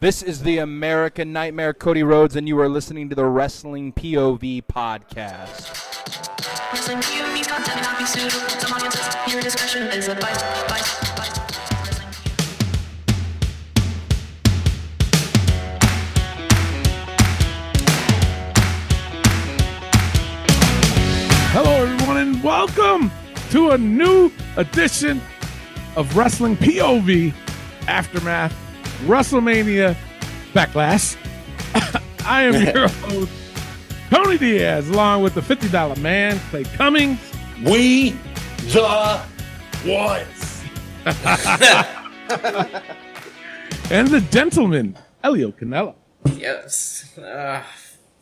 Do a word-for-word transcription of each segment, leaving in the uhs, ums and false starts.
This is the American Nightmare, Cody Rhodes, and you are listening to the Wrestling P O V Podcast. Hello, everyone, and welcome to a new edition of Wrestling P O V Aftermath, WrestleMania Backlash. I am your host, Tony Diaz, along with the fifty dollar man, Clay Cummings. We the ones. And the gentleman, Elio Canella. Yes. Uh,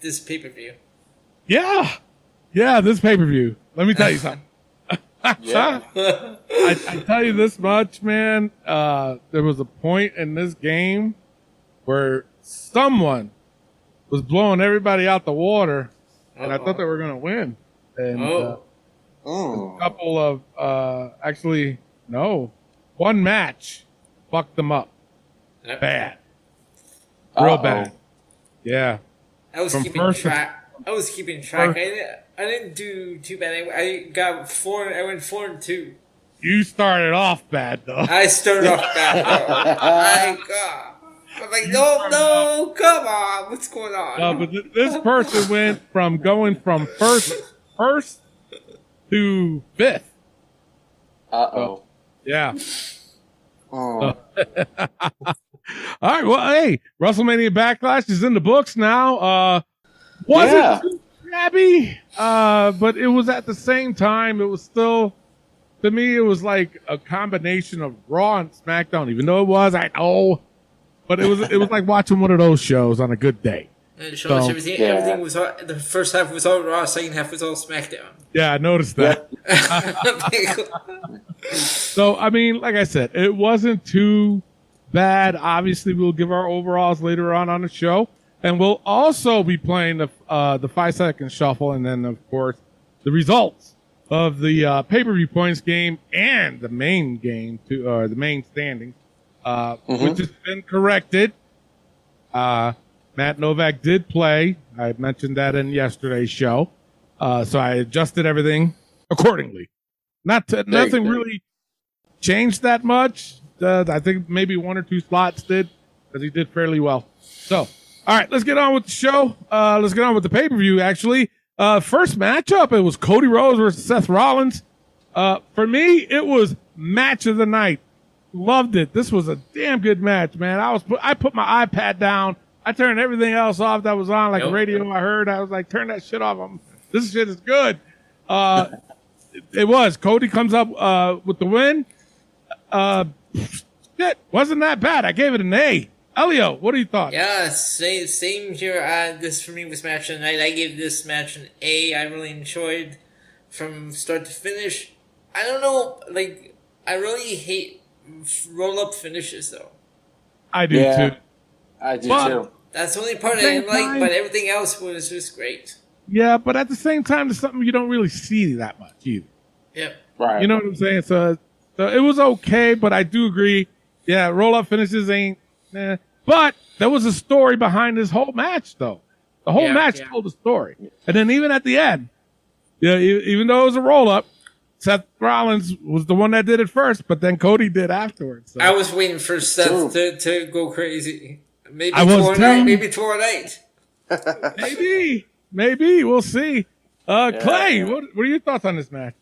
this pay-per-view. Yeah. Yeah, this pay-per-view. Let me tell you something. I, I tell you this much, man. Uh, there was a point in this game where someone was blowing everybody out the water, and Uh-oh. I thought they were going to win. And oh. uh, oh. a couple of, uh, actually, no, one match fucked them up. Yep. Bad. Real Uh-oh. bad. Yeah. I was From keeping track. I was keeping track. I didn't. I didn't do too bad. I, I got four. I went four and two. You started off bad, though. I started off bad, though. My God. I'm like, you no, no, off. Come on. What's going on? No, but th- this person went from going from first, first to fifth. Uh-oh. So, yeah. Oh. So, all right. Well, hey, WrestleMania Backlash is in the books now. Uh, was yeah. it? Abby, uh, but it was at the same time. It was still, to me, it was like a combination of Raw and SmackDown. Even though it was, I know, but it was it was like watching one of those shows on a good day. And so, everything, yeah. everything was all, the first half was all Raw, second half was all SmackDown. Yeah, I noticed that. So I mean, like I said, it wasn't too bad. Obviously, we'll give our overalls later on on the show. And we'll also be playing the uh, the five second shuffle, and then of course the results of the uh, pay per view points game and the main game to uh, the main standings, uh, mm-hmm. which has been corrected. Uh, Matt Novak did play. I mentioned that in yesterday's show, uh, so I adjusted everything accordingly. Not to, nothing you, really changed that much. Uh, I think maybe one or two slots did, because he did fairly well. So. All right, let's get on with the show. Uh, let's get on with the pay-per-view, actually. Uh, first matchup, it was Cody Rhodes versus Seth Rollins. Uh, for me, it was match of the night. Loved it. This was a damn good match, man. I was I put my iPad down. I turned everything else off that was on, like nope. radio I heard. I was like, turn that shit off. I'm, this shit is good. Uh, it, it was. Cody comes up uh, with the win. Uh, shit, wasn't that bad. I gave it an A. Elio, what do you thought? Yeah, same, same here. Uh, this for me was match of the night. I gave this match an A. I really enjoyed from start to finish. I don't know, like, I really hate roll-up finishes, though. I do, yeah, too. I do, but too. That's the only part I didn't like, time, but everything else was just great. Yeah, but at the same time, it's something you don't really see that much, either. Yeah. Right. You know what I'm saying? So, so it was okay, but I do agree. Yeah, roll-up finishes ain't... Eh. But there was a story behind this whole match, though. The whole yeah, match yeah. told a story. And then even at the end, you know, even though it was a roll-up, Seth Rollins was the one that did it first, but then Cody did afterwards. So. I was waiting for Seth to, to go crazy. Maybe I tomorrow night. Maybe tomorrow night. Maybe. Maybe. We'll see. Uh, yeah. Clay, what, what are your thoughts on this match?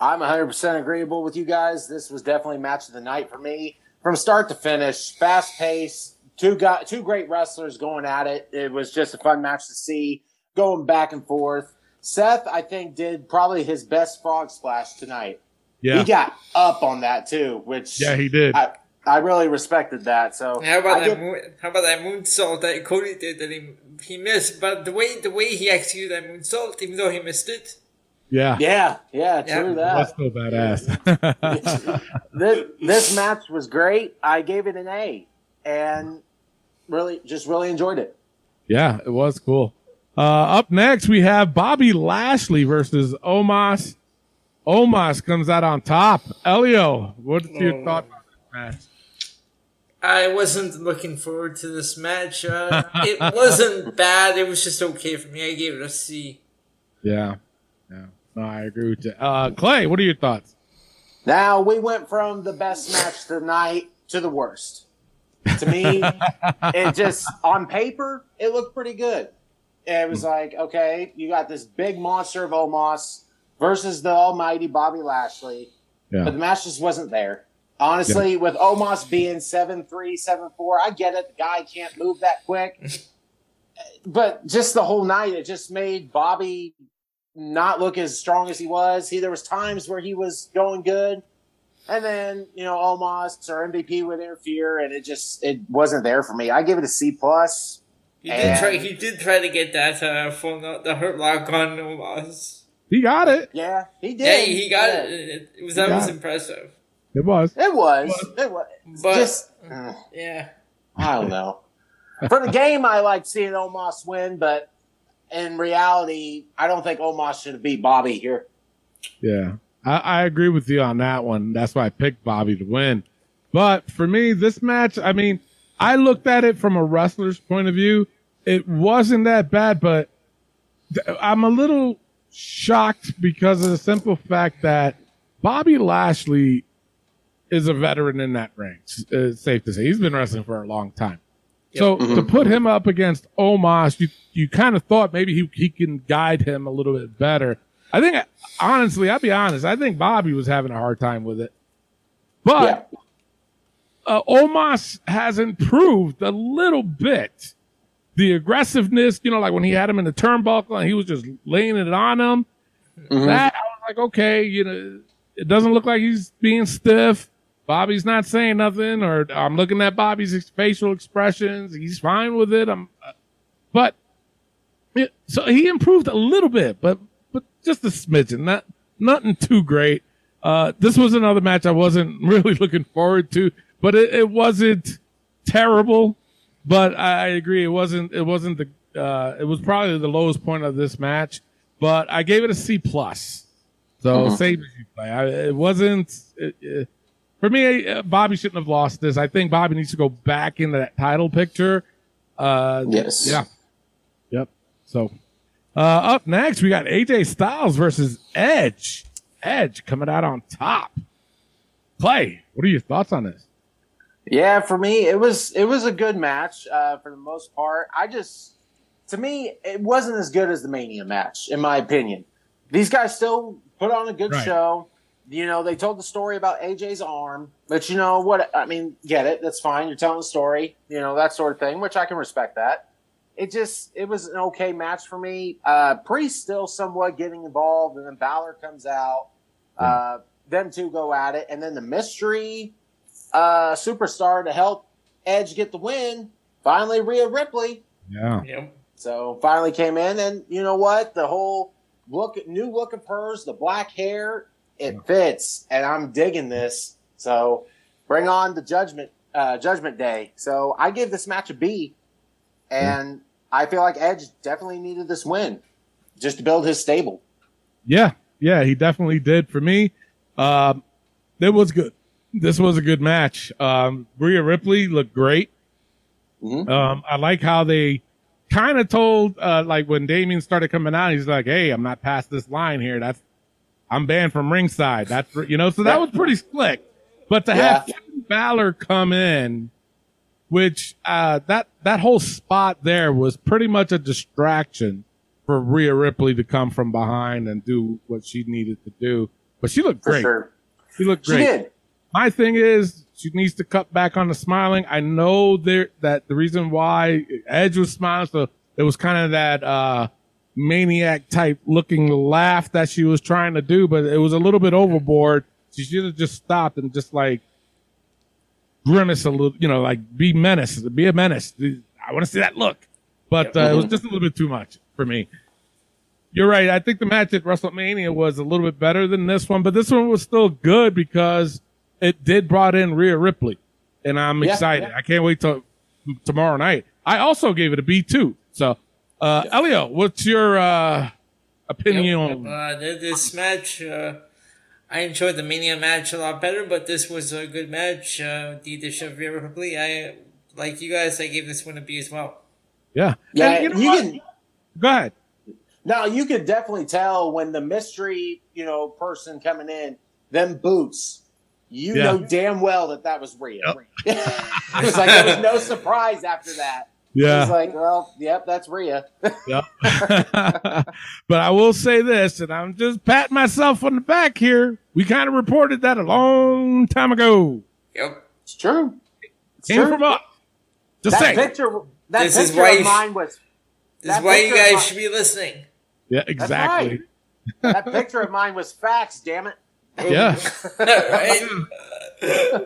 I'm one hundred percent agreeable with you guys. This was definitely match of the night for me. From start to finish, fast pace, two guys, two great wrestlers going at it. It was just a fun match to see, going back and forth. Seth, I think, did probably his best frog splash tonight. Yeah, he got up on that too, which yeah, he did. I, I really respected that. So how about I that? Did, moon, how about that moonsault that Cody did that he he missed? But the way the way he executed that moonsault, even though he missed it. Yeah, yeah, yeah, true yeah. that. That's still badass. this, this match was great. I gave it an A, and really, just really enjoyed it. Yeah, it was cool. Uh, up next, we have Bobby Lashley versus Omos. Omos comes out on top. Elio, what's your oh. thought on this match? I wasn't looking forward to this match. Uh, it wasn't bad. It was just okay for me. I gave it a C. Yeah. Yeah. No, I agree with you. Uh, Clay, what are your thoughts? Now, we went from the best match tonight to the worst. To me, it just, on paper, it looked pretty good. It was like, okay, you got this big monster of Omos versus the almighty Bobby Lashley. Yeah. But the match just wasn't there. Honestly, yeah. With Omos being seven three, seven four, I get it. The guy can't move that quick. But just the whole night, it just made Bobby not look as strong as he was. He, there was times where he was going good. And then, you know, Omos or M V P would interfere, and it just it wasn't there for me. I give it a C plus. He did try, he did try to get that uh, full note, the Hurt Lock on Omos. He got it. Yeah, he did. Yeah, he got yeah. it. It, it was, that was impressive. It. it was. It was. It was. But, just, uh, yeah. I don't know. For the game, I like seeing Omos win, but in reality, I don't think Omos should have beat Bobby here. Yeah. I, I agree with you on that one. That's why I picked Bobby to win. But for me, this match, I mean, I looked at it from a wrestler's point of view. It wasn't that bad, but th- I'm a little shocked because of the simple fact that Bobby Lashley is a veteran in that ring. It's safe to say. He's been wrestling for a long time. Yep. So mm-hmm. to put him up against Omos, you, you kind of thought maybe he, he can guide him a little bit better. I think, honestly, I'll be honest, I think Bobby was having a hard time with it. But yeah. uh, Omos has improved a little bit. The aggressiveness, you know, like when he had him in the turnbuckle and he was just laying it on him. Mm-hmm. That, I was like, okay, you know, it doesn't look like he's being stiff. Bobby's not saying nothing, or I'm looking at Bobby's facial expressions. He's fine with it. I'm, uh, but, it, so he improved a little bit, but But just a smidgen, not nothing too great. Uh, this was another match I wasn't really looking forward to, but it, it wasn't terrible. But I agree, it wasn't. It wasn't the. Uh, it was probably the lowest point of this match. But I gave it a C plus. So uh-huh. save as you play. I, it wasn't it, it, for me. Uh, Bobby shouldn't have lost this. I think Bobby needs to go back into that title picture. Uh, yes. Yeah. Yep. So. Uh, up next, we got A J Styles versus Edge. Edge coming out on top. Clay, what are your thoughts on this? Yeah, for me, it was it was a good match uh, for the most part. I just, to me, it wasn't as good as the Mania match, in my opinion. These guys still put on a good right. show. You know, they told the story about A J's arm, but you know what? I mean, get it. That's fine. You're telling a story, you know, that sort of thing, which I can respect that. It just, it was an okay match for me. Uh, Priest still somewhat getting involved, and then Balor comes out. Uh, them two go at it, and then the mystery uh, superstar to help Edge get the win, finally Rhea Ripley. Yeah. Yep. So finally came in, and you know what? The whole look, new look of hers, the black hair, it yeah. fits, and I'm digging this. So bring on the judgment, uh, Judgment Day. So I give this match a B. And I feel like Edge definitely needed this win just to build his stable. Yeah. Yeah, he definitely did for me. Um, it was good. This was a good match. Um, Rhea Ripley looked great. Mm-hmm. Um, I like how they kind of told, uh, like when Damien started coming out, he's like, hey, I'm not past this line here. That's, I'm banned from ringside. That's, you know, so that was pretty slick. But to yeah. have Finn Balor come in, Which uh, that that whole spot there was pretty much a distraction for Rhea Ripley to come from behind and do what she needed to do. But she looked great. Sure. She looked great. She did. My thing is she needs to cut back on the smiling. I know there that the reason why Edge was smiling, so it was kind of that uh, maniac type looking laugh that she was trying to do, but it was a little bit overboard. She should have just stopped and just like. Grimace a little, you know, like be menace, be a menace. I want to see that look, but uh, mm-hmm. it was just a little bit too much for me. You're right. I think the match at WrestleMania was a little bit better than this one, but this one was still good because it did brought in Rhea Ripley, and I'm yeah, excited. Yeah. I can't wait till tomorrow night. I also gave it a B too. So, uh, yeah. Elio, what's your uh, opinion? Yep, yep. Uh, this match, uh, I enjoyed the Mania match a lot better, but this was a good match. Uh, the addition of Rhea Ripley, I like you guys. I gave this one a B as well. Yeah, yeah. You know you can, go ahead. Now you could definitely tell when the mystery, you know, person coming in, them boots. You yeah. know damn well that that was Rhea. Yep. It was like there was no surprise after that. Yeah, he's like, well, yep, that's Rhea. Yep. But I will say this, and I'm just patting myself on the back here. We kind of reported that a long time ago. Yep, it's true. It's Came true. From up. Just that saying. Picture, that this picture is of mine was. This is why you guys mine, should be listening. Yeah, exactly. Right. That picture of mine was facts. Damn it. Yeah. Right.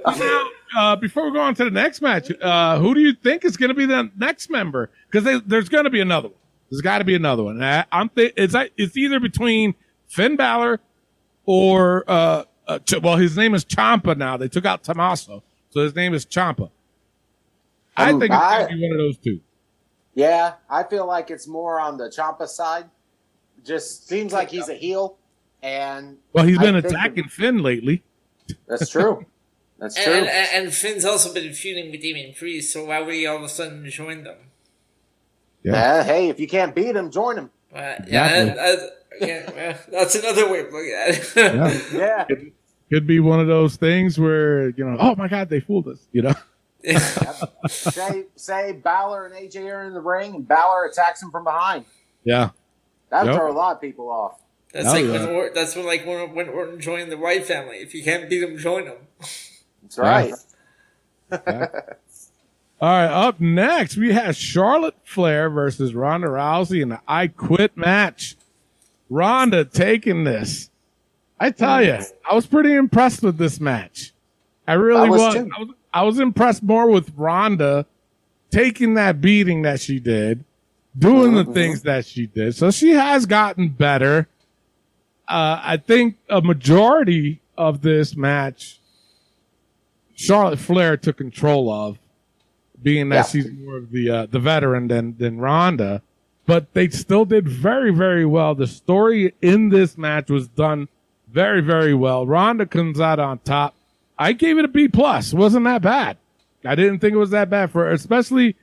Now, uh, before we go on to the next match, uh, who do you think is going to be the next member? Because there's going to be another one. There's got to be another one. I, I'm th- it's it's either between Finn Balor or uh, uh, Ch- well, his name is Ciampa now. They took out Tommaso, so his name is Ciampa. I Ooh, think I, it's going to be one of those two. Yeah, I feel like it's more on the Ciampa side. Just seems like he's a heel. And well, he's been I attacking Finn lately. That's true. That's and, true. And, and Finn's also been feuding with Damien Priest, so why would he all of a sudden join them? Yeah. Uh, hey, if you can't beat him, join him. Uh, yeah, exactly. I, I, yeah well, that's another way of looking at it. Yeah. yeah. Could, could be one of those things where, you know, oh my God, they fooled us, you know? say, say Balor and A J are in the ring, and Balor attacks him from behind. Yeah. That would yep. throw a lot of people off. That's Hell like yeah. when or- that's when like when, when Orton joined the Wyatt family. If you can't beat him, join him. That's right. Yeah. All right. Up next, we have Charlotte Flair versus Ronda Rousey in the I Quit match. Ronda taking this. I tell you, I was pretty impressed with this match. I really I was, was. I was. I was impressed more with Ronda taking that beating that she did, doing mm-hmm. the things that she did. So she has gotten better. Uh, I think a majority of this match, Charlotte Flair took control of, being that yeah. she's more of the uh, the veteran than than Ronda. But they still did very, very well. The story in this match was done very, very well. Ronda comes out on top. I gave it a B plus. It wasn't that bad. I didn't think it was that bad, for her, especially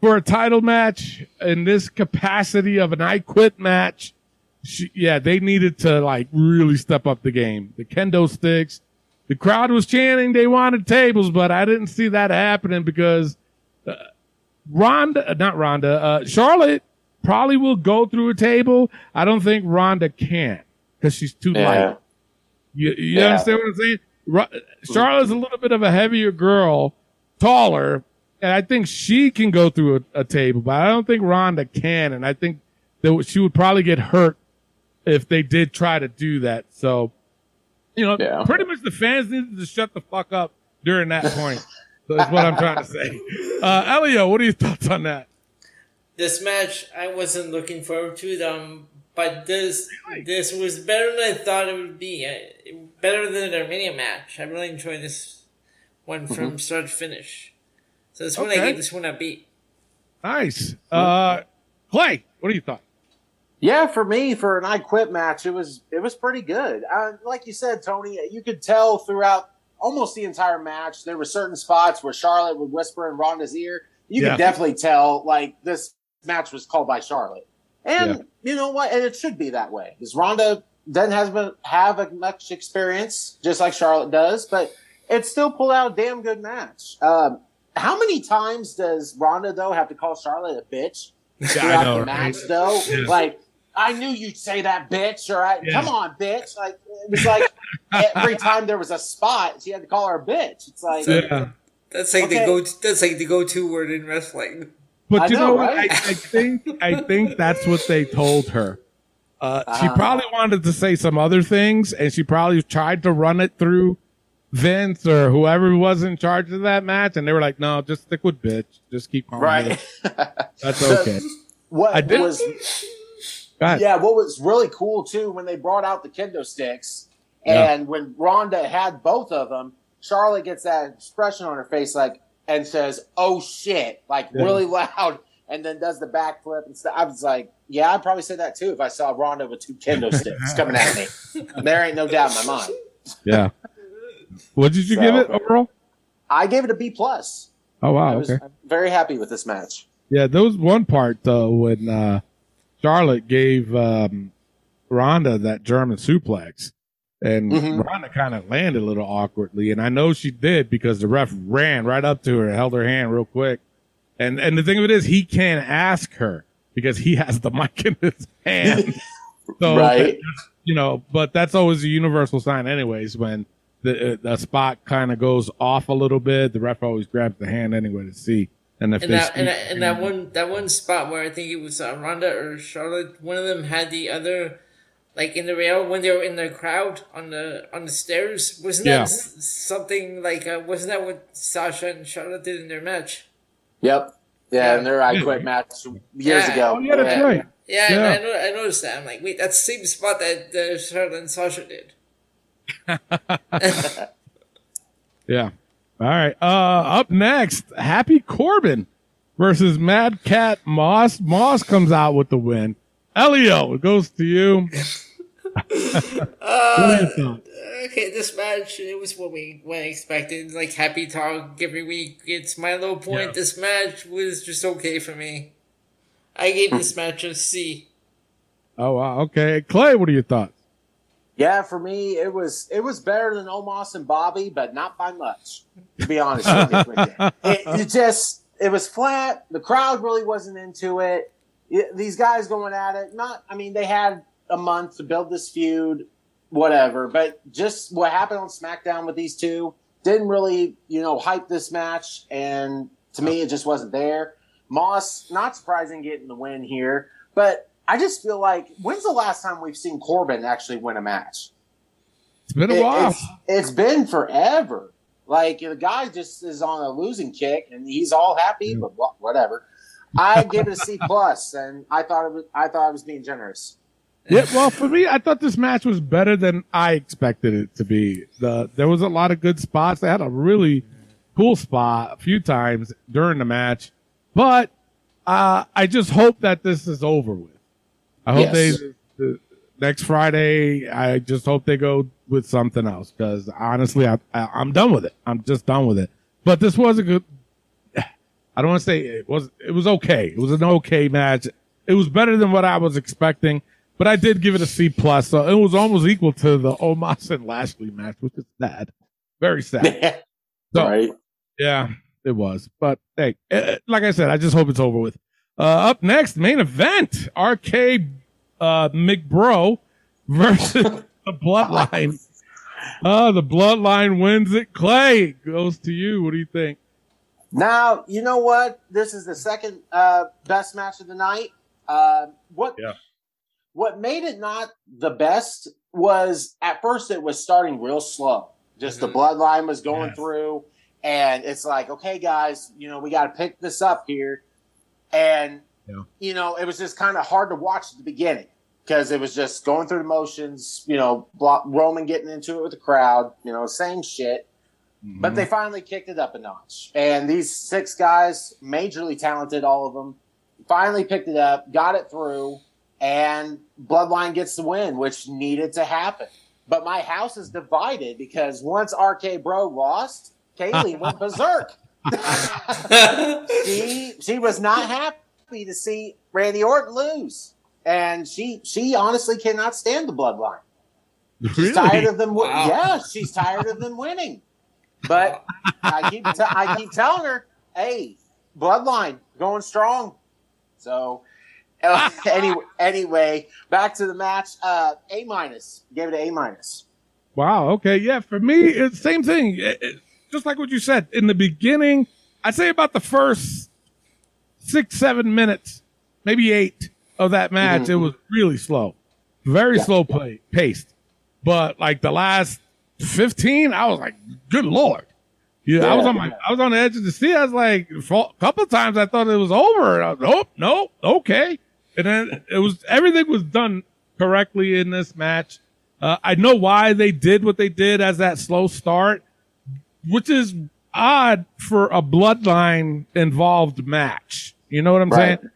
for a title match in this capacity of an I Quit match. She, yeah, they needed to like really step up the game. The kendo sticks, the crowd was chanting they wanted tables, but I didn't see that happening because uh, Ronda, not Ronda, uh, Charlotte probably will go through a table. I don't think Ronda can because she's too yeah. light. You, you yeah. understand what I'm saying? Ro- Charlotte's a little bit of a heavier girl, taller, and I think she can go through a, a table, but I don't think Ronda can, and I think that she would probably get hurt if they did try to do that. So, you know, yeah. pretty much the fans needed to shut the fuck up during that point. So that's what I'm trying to say. Uh, Elio, what are your thoughts on that? This match, I wasn't looking forward to them, but this really? this was better than I thought it would be. I, better than the Armenia match. I really enjoyed this one from mm-hmm. start to finish. So that's when okay. I gave this one a B. Nice. Uh, Clay, what do you thought? Yeah, for me, for an I Quit match, it was it was pretty good. Uh, like you said, Tony, you could tell throughout almost the entire match there were certain spots where Charlotte would whisper in Ronda's ear. You yeah. could definitely tell, like, this match was called by Charlotte. And yeah. you know what? And it should be that way. Because Ronda doesn't have, have much experience, just like Charlotte does, but it still pulled out a damn good match. Um, how many times does Ronda, though, have to call Charlotte a bitch throughout I know, the match, right? though? Yeah. Like, I knew you'd say that, bitch, or I, yeah. come on, bitch. Like, it was like every time there was a spot, she had to call her a bitch. It's like, yeah. that's like okay. the go, that's like the go-to word in wrestling. But I you know, know right? what? I, I think, I think that's what they told her. Uh, uh, she probably wanted to say some other things, and she probably tried to run it through Vince or whoever was in charge of that match. And they were like, no, just stick with bitch. Just keep calling right. bitch. That's okay. So, what I did was, yeah, what was really cool, too, when they brought out the kendo sticks, and yeah. when Ronda had both of them, Charlotte gets that expression on her face, like, and says, oh, shit, like, yeah. really loud, and then does the backflip and stuff. I was like, yeah, I'd probably say that, too, if I saw Ronda with two kendo sticks coming at me. There ain't no doubt in my mind. Yeah. What did you so, give it overall? I gave it a B plus. Oh wow! I was, okay. I'm very happy with this match. Yeah, there was one part though when uh, Charlotte gave um, Ronda that German suplex, and mm-hmm. Ronda kind of landed a little awkwardly, and I know she did because the ref ran right up to her and held her hand real quick. And and the thing of it is, he can't ask her because he has the mic in his hand. So, right. You know, but that's always a universal sign, anyways, when the the spot kind of goes off a little bit. The ref always grabs the hand anyway to see. And if and they that, speak, and, that, and that one that one spot where I think it was uh, Ronda or Charlotte, one of them had the other, like in the rail when they were in the crowd on the on the stairs. Wasn't yeah. that something like? Uh, wasn't that what Sasha and Charlotte did in their match? Yep. Yeah, yeah. And their I Quit match years yeah. ago. Oh, yeah, that's yeah. right. Yeah, yeah. And I, I noticed that. I'm like, wait, that's the same spot that uh, Charlotte and Sasha did. Yeah. All right. Uh, up next, Happy Corbin versus Madcap Moss. Moss comes out with the win. Elio, it goes to you. uh, okay, this match, it was what we what I expected. Like, happy talk every week. It's my low point. Yeah. This match was just okay for me. I gave this match a C. Oh, wow. Okay. Clay, what are your thoughts? Yeah, for me, it was it was better than Omos and Bobby, but not by much, to be honest with you. It, it just, it was flat. The crowd really wasn't into it. it. These guys going at it, not, I mean, they had a month to build this feud, whatever. But just what happened on SmackDown with these two didn't really, you know, hype this match. And to me, it just wasn't there. Moss, not surprising getting the win here, but I just feel like, when's the last time we've seen Corbin actually win a match? It's been a it, while. It's, it's been forever. Like, the guy just is on a losing kick, and he's all happy, yeah. but whatever. I give it a C plus, and I thought it was, I thought I was being generous. Yeah, well, for me, I thought this match was better than I expected it to be. The there was a lot of good spots. They had a really cool spot a few times during the match, but uh, I just hope that this is over with. I hope yes. they uh, next Friday. I just hope they go with something else because honestly, I, I, I'm done with it. I'm just done with it. But this was a good. I don't want to say it was. It was okay. It was an okay match. It was better than what I was expecting, but I did give it a C plus. So it was almost equal to the Omos and Lashley match, which is sad, very sad. So, right? Yeah, it was. But hey, it, like I said, I just hope it's over with. Uh, up next, main event, R K uh, McBro versus the Bloodline. Uh, the Bloodline wins it. Clay, goes to you. What do you think? Now, you know what? This is the second uh, best match of the night. Uh, what, yeah. what made it not the best was, at first, it was starting real slow. Just mm-hmm. the Bloodline was going yes. through, and it's like, okay, guys, you know, we got to pick this up here. And, yeah. you know, it was just kind of hard to watch at the beginning because it was just going through the motions, you know, block, Roman getting into it with the crowd, you know, same shit. Mm-hmm. But they finally kicked it up a notch. And these six guys, majorly talented, all of them, finally picked it up, got it through, and Bloodline gets the win, which needed to happen. But my house is divided because once R K Bro lost, Kaylee went berserk. she she was not happy to see Randy Orton lose, and she she honestly cannot stand the Bloodline. She's really? tired of them. Wow. Yeah, she's tired of them winning. But I keep t- I keep telling her, hey, Bloodline going strong. So uh, anyway, anyway, back to the match. Uh, A minus, gave it an A minus. Wow. Okay. Yeah. For me, it's same thing. It, it, Just like what you said, in the beginning, I'd say about the first six, seven minutes, maybe eight of that match, mm-hmm. it was really slow. Very yeah. slow play, paced. But like the last fifteen, I was like, good Lord. Yeah, yeah. I was on my, I was on the edge of the seat. I was like, a couple of times I thought it was over. And I was, nope, nope, okay. And then it was, everything was done correctly in this match. Uh, I know why they did what they did as that slow start. Which is odd for a Bloodline involved match. You know what I'm right. saying?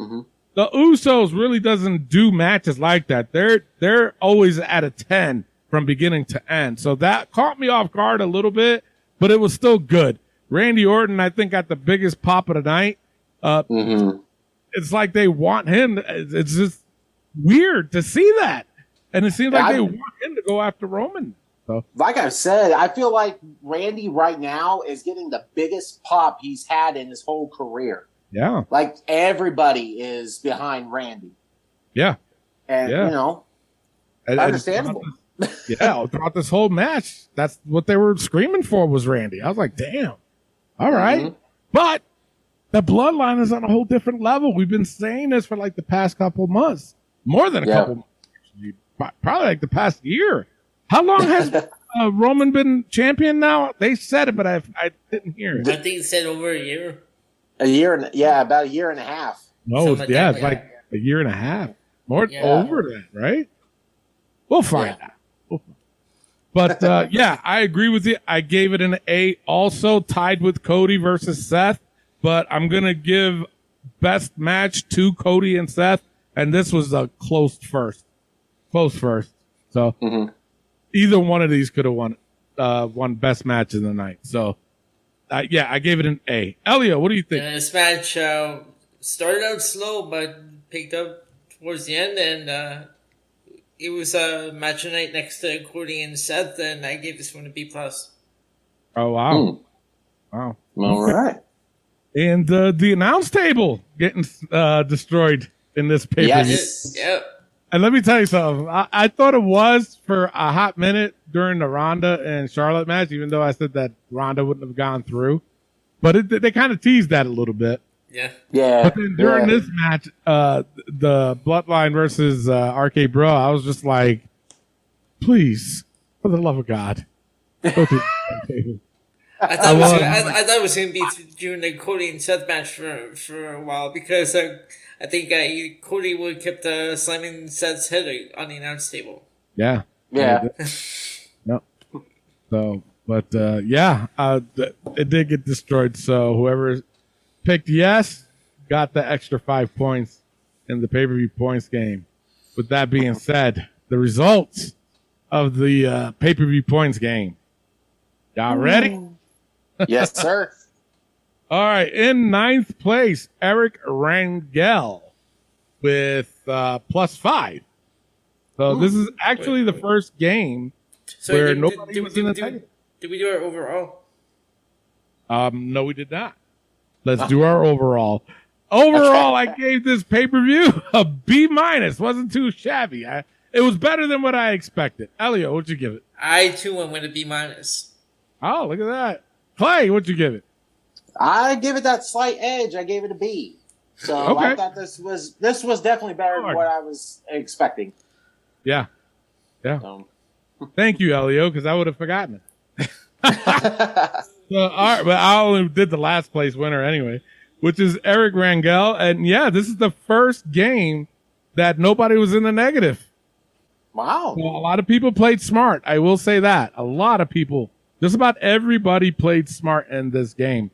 Mm-hmm. The Usos really doesn't do matches like that. They're, they're always at a ten from beginning to end. So that caught me off guard a little bit, but it was still good. Randy Orton, I think, got the biggest pop of the night. Uh, mm-hmm. It's like they want him. It's just weird to see that. And it seems like I, they want him to go after Roman. So. Like I've said, I feel like Randy right now is getting the biggest pop he's had in his whole career. Yeah. Like everybody is behind Randy. Yeah. And, yeah. you know, and, understandable. And throughout this, yeah. Throughout this whole match, that's what they were screaming for was Randy. I was like, damn. All right. Mm-hmm. But the bloodline is on a whole different level. We've been saying this for like the past couple months, more than a yeah. couple months. Probably like the past year. How long has uh, Roman been champion now? They said it, but I I didn't hear it. I think it said over a year. A year, and yeah, about a year and a half. No, it's, like yeah, it's like yeah. a year and a half. More yeah. over that, right? We'll find yeah. out. We'll find. But uh, yeah, I agree with you. I gave it an A, also tied with Cody versus Seth. But I'm gonna give best match to Cody and Seth, and this was a close first. Close first. So mm-hmm. either one of these could have won uh, won best match of the night. So uh, yeah, I gave it an A. Elio, what do you think? Uh, this match uh, started out slow, but picked up towards the end, and uh, it was a match of the night next to Cody and Seth, and I gave this one a B plus. Oh, wow. Mm. Wow. All right. And uh, the announce table getting uh, destroyed in this pay-per-view. Yes. Yep. And let me tell you something. I, I thought it was for a hot minute during the Ronda and Charlotte match, even though I said that Ronda wouldn't have gone through. But it, they kind of teased that a little bit. Yeah. Yeah. But then during yeah. this match, uh, the Bloodline versus uh, R K Bro, I was just like, please, for the love of God. Go through the table. I thought, I, was, I, I thought it was going to be during the Cody and Seth match for for a while because uh, I think uh, Cody would have kept uh, slamming Seth's head on the announce table. Yeah. Yeah. No. So, but uh, yeah, uh, it did get destroyed. So whoever picked yes got the extra five points in the pay-per-view points game. With that being said, the results of the uh, pay-per-view points game. Y'all ready? Ooh. Yes, sir. All right. In ninth place, Eric Rangel with uh, plus five. So Ooh, this is actually wait, the wait. first game so where did, nobody did, was did, in the did, title. Did we do our overall? Um, no, we did not. Let's oh. do our overall. Overall, I gave this pay-per-view a B minus. Wasn't too shabby. I, it was better than what I expected. Elio, what'd you give it? I, too, went with a B minus. Oh, look at that. Clay, what'd you give it? I give it that slight edge. I gave it a B. So okay. I thought this was this was definitely better than what I was expecting. Yeah. Yeah. So. Thank you, Elio, because I would have forgotten it. So, all right, but I only did the last place winner anyway, which is Eric Rangel. And, yeah, this is the first game that nobody was in the negative. Wow. So a lot of people played smart. I will say that. A lot of people. Just about everybody played smart in this game.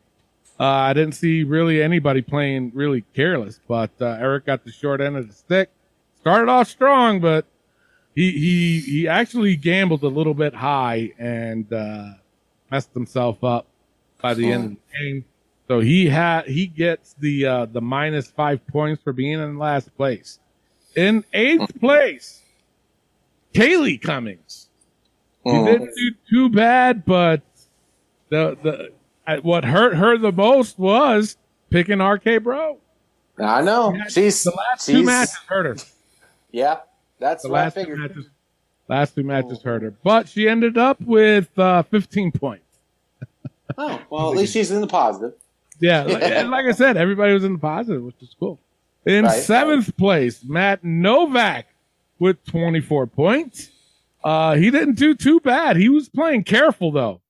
Uh, I didn't see really anybody playing really careless, but uh, Eric got the short end of the stick. Started off strong, but he he he actually gambled a little bit high and uh, messed himself up by the oh. end of the game. So he had he gets the uh, the minus five points for being in last place. In eighth place, Kaylee Cummings. He didn't do too bad, but the the what hurt her the most was picking R K Bro. I know. She's, the last she's, two matches hurt her. Yeah, that's the what last I figured. Two matches, last two matches oh. hurt her. But she ended up with uh, fifteen points. Oh, well, at least she's in the positive. Yeah, like, and like I said, everybody was in the positive, which is cool. In right. seventh place, Matt Novak with twenty-four points. Uh, he didn't do too bad. He was playing careful though.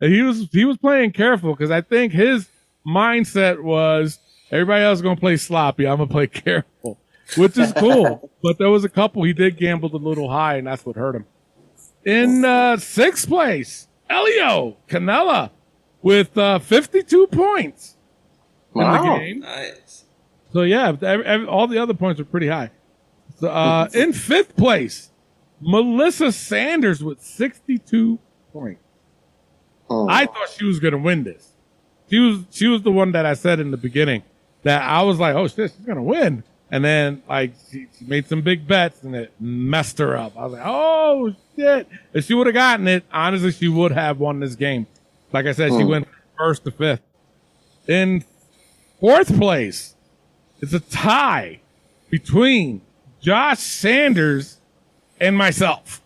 He was, he was playing careful because I think his mindset was everybody else is going to play sloppy. I'm going to play careful, which is cool. But there was a couple. He did gamble a little high and that's what hurt him. In, uh, sixth place, Elio Cannella with, uh, fifty-two points wow. in the game. Nice. So yeah, every, every, all the other points are pretty high. So, uh, in fifth place, Melissa Sanders with sixty-two points. Oh. I thought she was going to win this. She was, she was the one that I said in the beginning that I was like, oh shit, she's going to win. And then like she, she made some big bets and it messed her up. I was like, oh shit. If she would have gotten it, honestly, she would have won this game. Like I said, oh. she went first to fifth. In fourth place, it's a tie between Josh Sanders and myself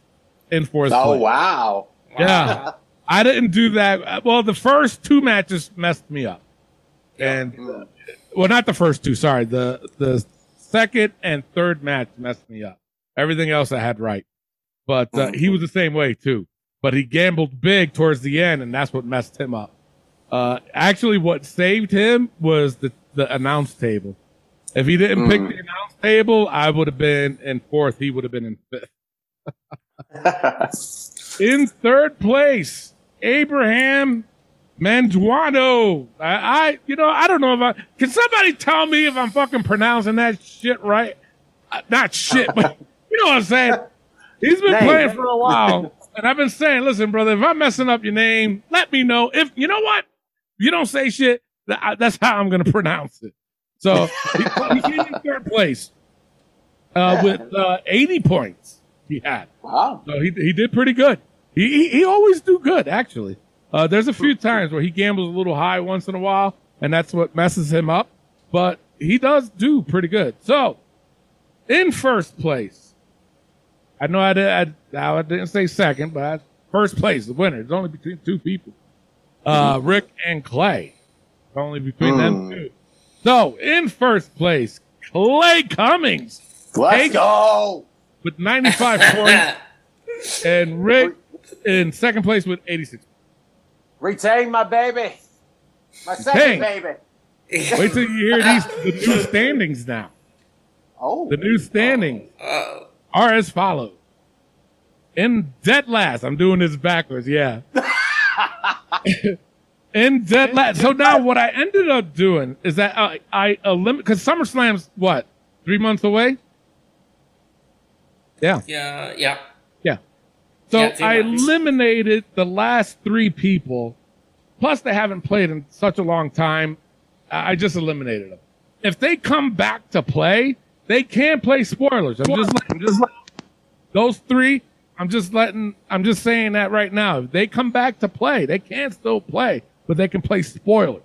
in fourth oh, place. Oh, wow. Yeah. I didn't do that. Well, the first two matches messed me up. And, yeah. well, not the first two, sorry. The the second and third match messed me up. Everything else I had right. But uh, he was the same way, too. But he gambled big towards the end, and that's what messed him up. Uh, actually, what saved him was the, the announce table. If he didn't mm. pick the announce table, I would have been in fourth. He would have been in fifth. In third place, Abraham Manduano. I, I, you know, I don't know if I, can somebody tell me if I'm fucking pronouncing that shit right? Uh, not shit, but you know what I'm saying? He's been name. playing for a while. And I've been saying, listen, brother, if I'm messing up your name, let me know. If, you know what? You don't say shit. That's how I'm going to pronounce it. So he, he came in third place uh, with uh, eighty points he had. Wow. So he he did pretty good. He he, he always do good, actually. Uh, there's a few times where he gambles a little high once in a while, and that's what messes him up. But he does do pretty good. So in first place, I know I, did, I, I didn't say second, but I, first place, the winner. It's only between two people, uh, Rick and Clay. It's only between mm. them two. So, in first place, Clay Cummings. Let's go. With ninety-five points. And Rick in second place with eighty-six. Retain my baby. My second Dang. baby. Wait till you hear these the new standings now. Oh. The new standings oh. are as follows. In dead last. I'm doing this backwards, yeah. In dead last. So now what I ended up doing is that I, I eliminate, because SummerSlam's what? Three months away? Yeah. Yeah. Yeah. Yeah. So yeah, I months. eliminated the last three people. Plus they haven't played in such a long time. I just eliminated them. If they come back to play, they can play spoilers. I'm just letting, just letting those three. I'm just letting, I'm just saying that right now. If they come back to play, they can still play. But they can play spoilers.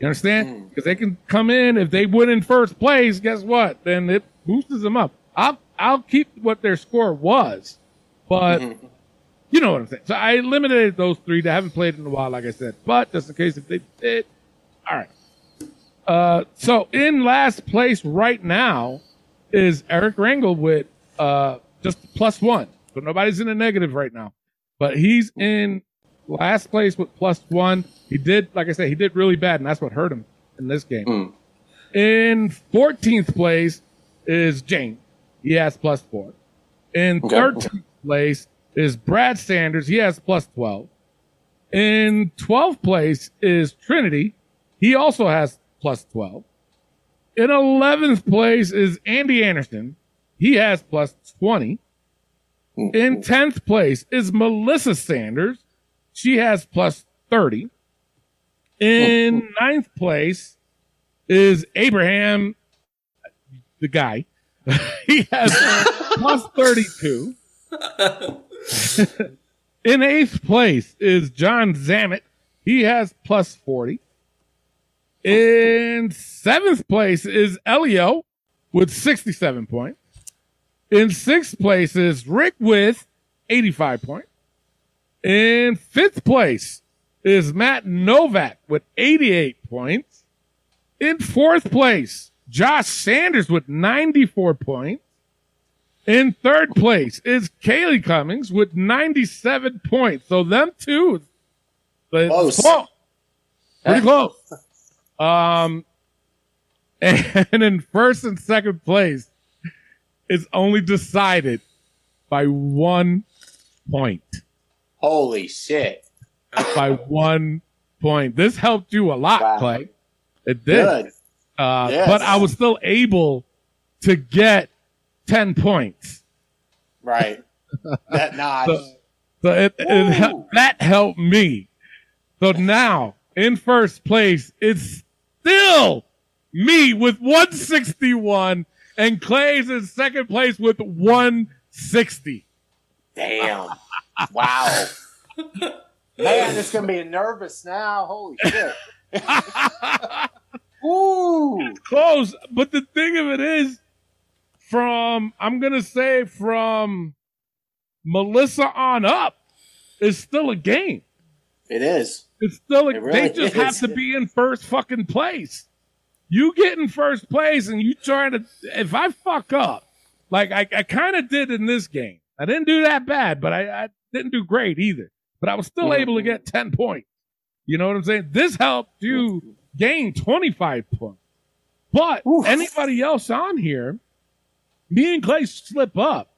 You understand? Because mm. they can come in. If they win in first place, guess what? Then it boosts them up. I'll I'll keep what their score was, but mm-hmm. you know what I'm saying. So I eliminated those three that haven't played in a while, like I said. But just in case if they did, all right. Uh, so in last place right now is Eric Rangel with uh just plus one. So nobody's in the negative right now, but he's in last place with plus one. He did, like I said, he did really bad, and that's what hurt him in this game. Mm. In fourteenth place is James. He has plus four. In okay. thirteenth place is Brad Sanders. He has plus twelve. In twelfth place is Trinity. He also has plus twelve. In eleventh place is Andy Anderson. He has plus twenty. Mm. In tenth place is Melissa Sanders. She has plus thirty. In ninth place is Abraham, the guy. He has plus thirty-two. In eighth place is John Zammit. He has plus forty. In seventh place is Elio with sixty-seven points. In sixth place is Rick with eighty-five points. In fifth place is Matt Novak with eighty-eight points. In fourth place, Josh Sanders with ninety-four points. In third place is Kaylee Cummings with ninety-seven points. So them two, close. close. Pretty close. Um, and in first and second place is only decided by one point. Holy shit. By one point. This helped you a lot, wow. Clay. It did. Good. Uh, yes. But I was still able to get ten points. Right. That notch. So, so it, it, that helped me. So now in first place, it's still me with one sixty-one, and Clay's in second place with one sixty. Damn. Wow. Man, it's going to be nervous now. Holy shit. Ooh. It's close. But the thing of it is, from, I'm going to say from Melissa on up, it's still a game. It is. It's still a it really They just is. have to be in first fucking place. You get in first place and you try to, if I fuck up, like I, I kind of did in this game. I didn't do that bad, but I, I didn't do great either. But I was still mm-hmm. able to get ten points. You know what I'm saying? This helped you gain twenty-five points. But Oof. anybody else on here, me and Clay slip up,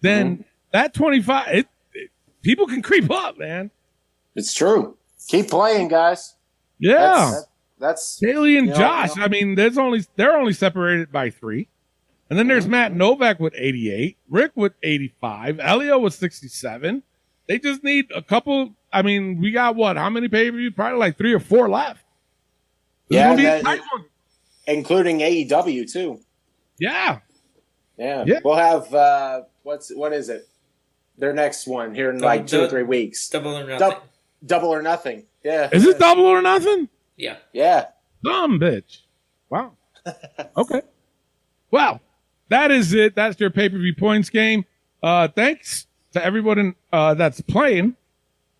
then mm-hmm. that twenty-five, it, it, people can creep up, man. It's true. Keep playing, guys. Yeah. That's, that's Haley and you know, Josh. You know. I mean, there's only they're only separated by three. And then there's mm-hmm. Matt Novak with eighty-eight, Rick with eighty-five, Elio with sixty-seven. They just need a couple. I mean, we got what? How many pay-per-view? Probably like three or four left. This yeah, that, including A E W too. Yeah. yeah, yeah. We'll have uh, what's what is it? Their next one here in double, like two double, or three weeks. Double or nothing. Du- double or nothing. Yeah. Is it double or nothing? Yeah. Yeah. Dumb bitch. Wow. Okay. Wow. That is it. That's your pay-per-view points game. Uh, thanks to everyone in, uh, that's playing.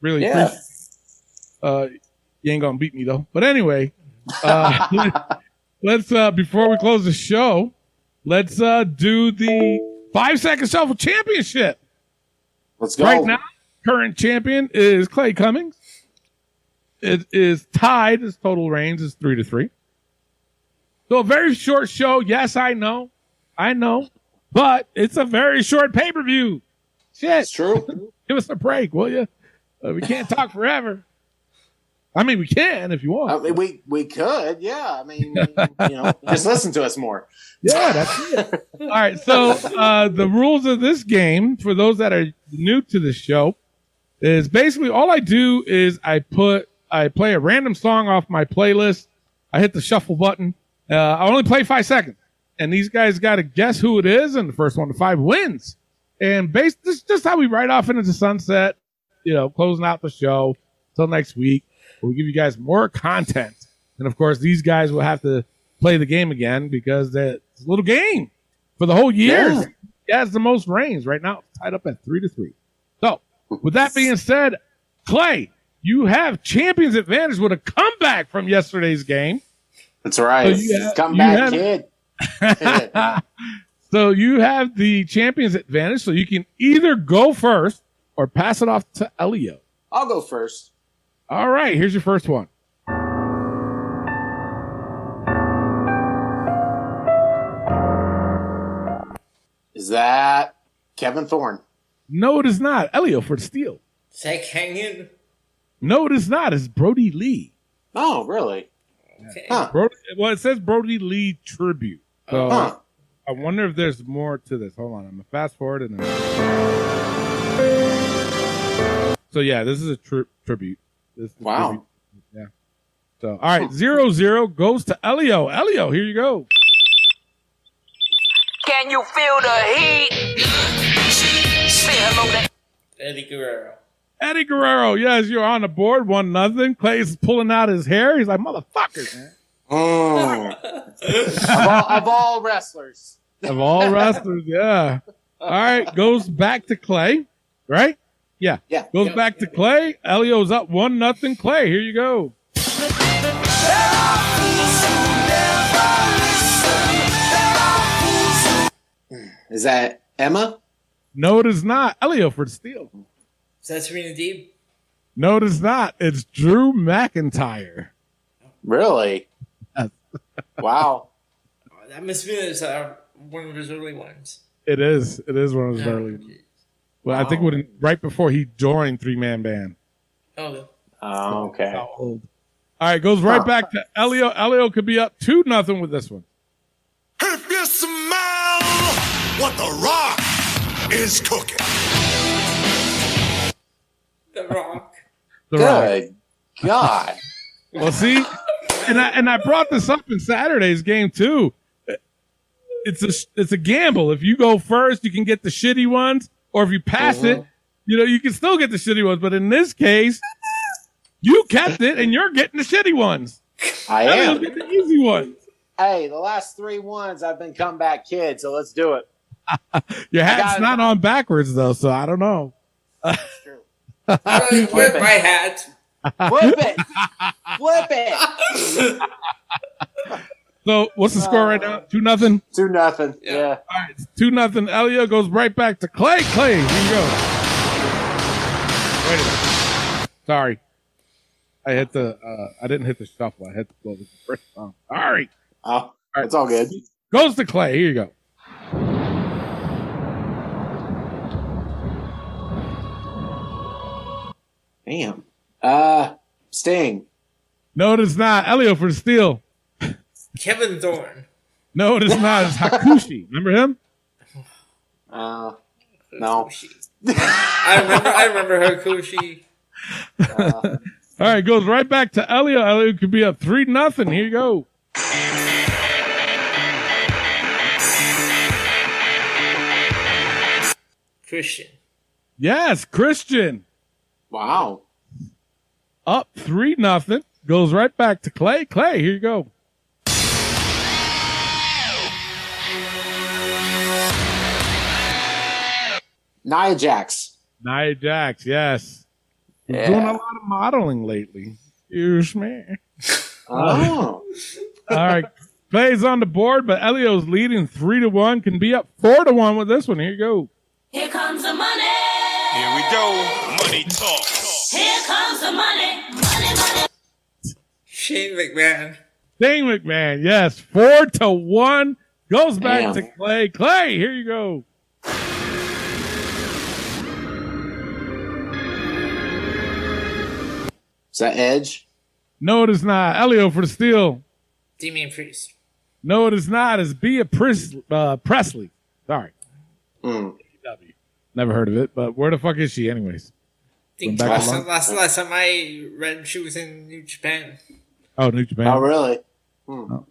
Really yeah. appreciate it. Uh, you ain't going to beat me, though. But anyway, uh, let's uh, before we close the show, let's uh, do the five-second shuffle championship. Let's go. Right now, current champion is Clay Cummings. It is tied. His total reigns is three to three. So a very short show. Yes, I know. I know. But it's a very short pay-per-view. Shit. It's true. Give us a break, will you? Uh, we can't talk forever. I mean, we can if you want. I mean, we we could, yeah. I mean, you know, just listen to us more. Yeah, that's it. All right, so uh, the rules of this game, for those that are new to the show, is basically all I do is I put I play a random song off my playlist. I hit the shuffle button. Uh, I only play five seconds, and these guys got to guess who it is, and the first one to five wins. And based, this is just how we ride off into the sunset, you know, closing out the show till next week. We'll give you guys more content, and of course, these guys will have to play the game again because it's a little game for the whole year. Yeah. He has the most reigns right now, tied up at three to three. So, with that being said, Clay, you have champions advantage with a comeback from yesterday's game. That's right. So you have, Come you back, have, kid. So you have the champion's advantage, so you can either go first or pass it off to Elio. I'll go first. All right, here's your first one. Is that Kevin Thorne? No, it is not. Elio for the steal. Zach Hangin? No, it is not. It's Brody Lee. Oh, really? Okay. Huh. Brody, well, it says Brody Lee tribute. So huh. I wonder if there's more to this. Hold on, I'm gonna fast forward and then. So yeah, this is a tri- tribute. This is wow. A tribute. Yeah. So all right, huh. zero zero goes to Elio. Elio, here you go. Can you feel the heat? Say hello to Eddie Guerrero. Eddie Guerrero, yes, you're on the board. One nothing. Clay's pulling out his hair. He's like, motherfucker, man. Oh. of, all, of all wrestlers. Of all wrestlers, yeah. All right, goes back to Clay, right? Yeah. yeah. Goes yep, back yep, to yep. Clay. Elio's up one nothing. Clay, here you go. Is that Emma? No, it is not. Elio for the steal. Is that Serena Deeb? No, it is not. It's Drew McIntyre. Really? Wow. That must be uh, one of his early ones. It is. It is one of his oh, early ones. Well, wow. I think when, right before he joined Three Man Band. Oh, oh okay. So old. All right, goes right huh. back to Elio. Elio could be up two nothing with this one. If you smell what The Rock is cooking. The Rock. The Good Rock. God. Well, see, and I and I brought this up in Saturday's game too. It's a it's a gamble. If you go first, you can get the shitty ones, or if you pass mm-hmm. it, you know you can still get the shitty ones. But in this case, you kept it, and you're getting the shitty ones. I, I am get the easy ones. Hey, the last three ones I've been comeback kid, so let's do it. Your hat's not on backwards though, so I don't know. That's true. Whip my hat. Flip it. Flip it. So what's the score right now? Two nothing? Two nothing. Yeah. yeah. All right. Two nothing. Elio goes right back to Clay. Clay, here you go. Wait a minute. Sorry. I hit the uh, I didn't hit the shuffle. I hit the well, first song. All right. Oh, all right. It's all good. Goes to Clay. Here you go. Damn. Uh, Sting. No, it is not. Elio for the steal. Kevin Thorne. No, it is not. It's Hakushi. Remember him? Uh, no. I remember. I remember Hakushi. Uh, All right, goes right back to Elio. Elio could be up three nothing. Here you go. Christian. Yes, Christian. Wow. Up three nothing. Goes right back to Clay. Clay, here you go. Nia Jax. Nia Jax, yes. He's yeah. doing a lot of modeling lately. Excuse me. Oh. All right. Clay's on the board, but Elio's leading three to one. Can be up four to one with this one. Here you go. Here comes the money. Here we go. Money talk. Here comes the money. Money, money. Shane McMahon. Shane McMahon, yes. Four to one. Goes back Damn. to Clay. Clay, here you go. Is that Edge? No, it is not. Elio for the steal. Damien Priest. No, it is not. It's Bea Pris- uh, Presley. Sorry. Mm. Never heard of it, but where the fuck is she anyways? Think last, time, last, last time I read she was in New Japan. Oh, New Japan. Oh, really? Hmm. Oh.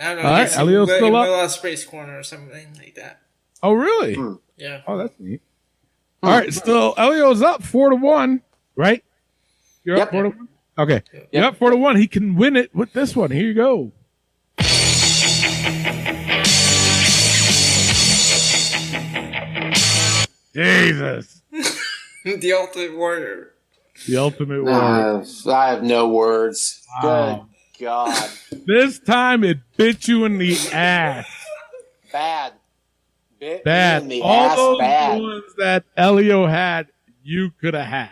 I don't know. All right, Elio's still up. Will Ospreay's corner or something like that. Oh, really? Hmm. Yeah. Oh, that's neat. Hmm. All right, still Elio's up four to one, right? You're yep. up four to one? Okay. Yep. You're up four to one. He can win it with this one. Here you go. Jesus. The Ultimate Warrior. The Ultimate Warrior. Uh, I have no words. Wow. Good God. This time it bit you in the ass. Bad. Bit bad. In the All ass those bad. Ones that Elio had, you could have had.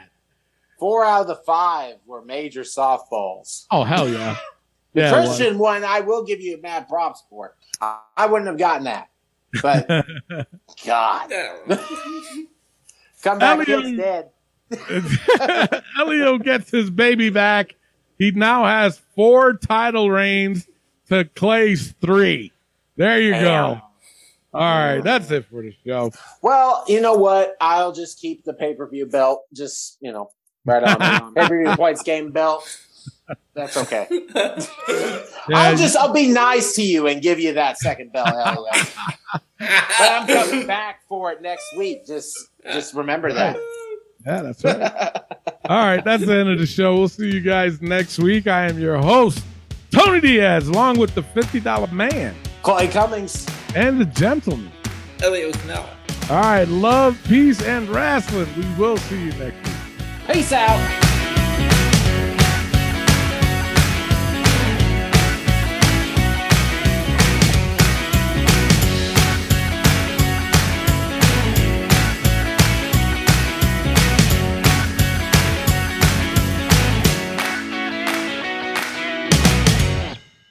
Four out of the five were major softballs. Oh, hell yeah. The yeah, Christian one, I will give you mad props for. I, I wouldn't have gotten that. But, God. Come back, Elio, kid's dead. Elio gets his baby back. He now has four title reigns to Clay's three. There you Damn. go. All right, that's it for the show. Well, you know what? I'll just keep the pay-per-view belt. Just, you know. Right on. Pay-per-view points game belt. That's okay. Yeah, I'll just I'll be nice to you and give you that second belt. Hell yeah. But I'm coming back for it next week. Just just remember that. Yeah, that's right. All right, that's the end of the show. We'll see you guys next week. I am your host, Tony Diaz, along with the fifty dollar man, Clay Cummings, and the gentleman, Elio Canella. All right, love, peace, and wrestling. We will see you next week. Peace out.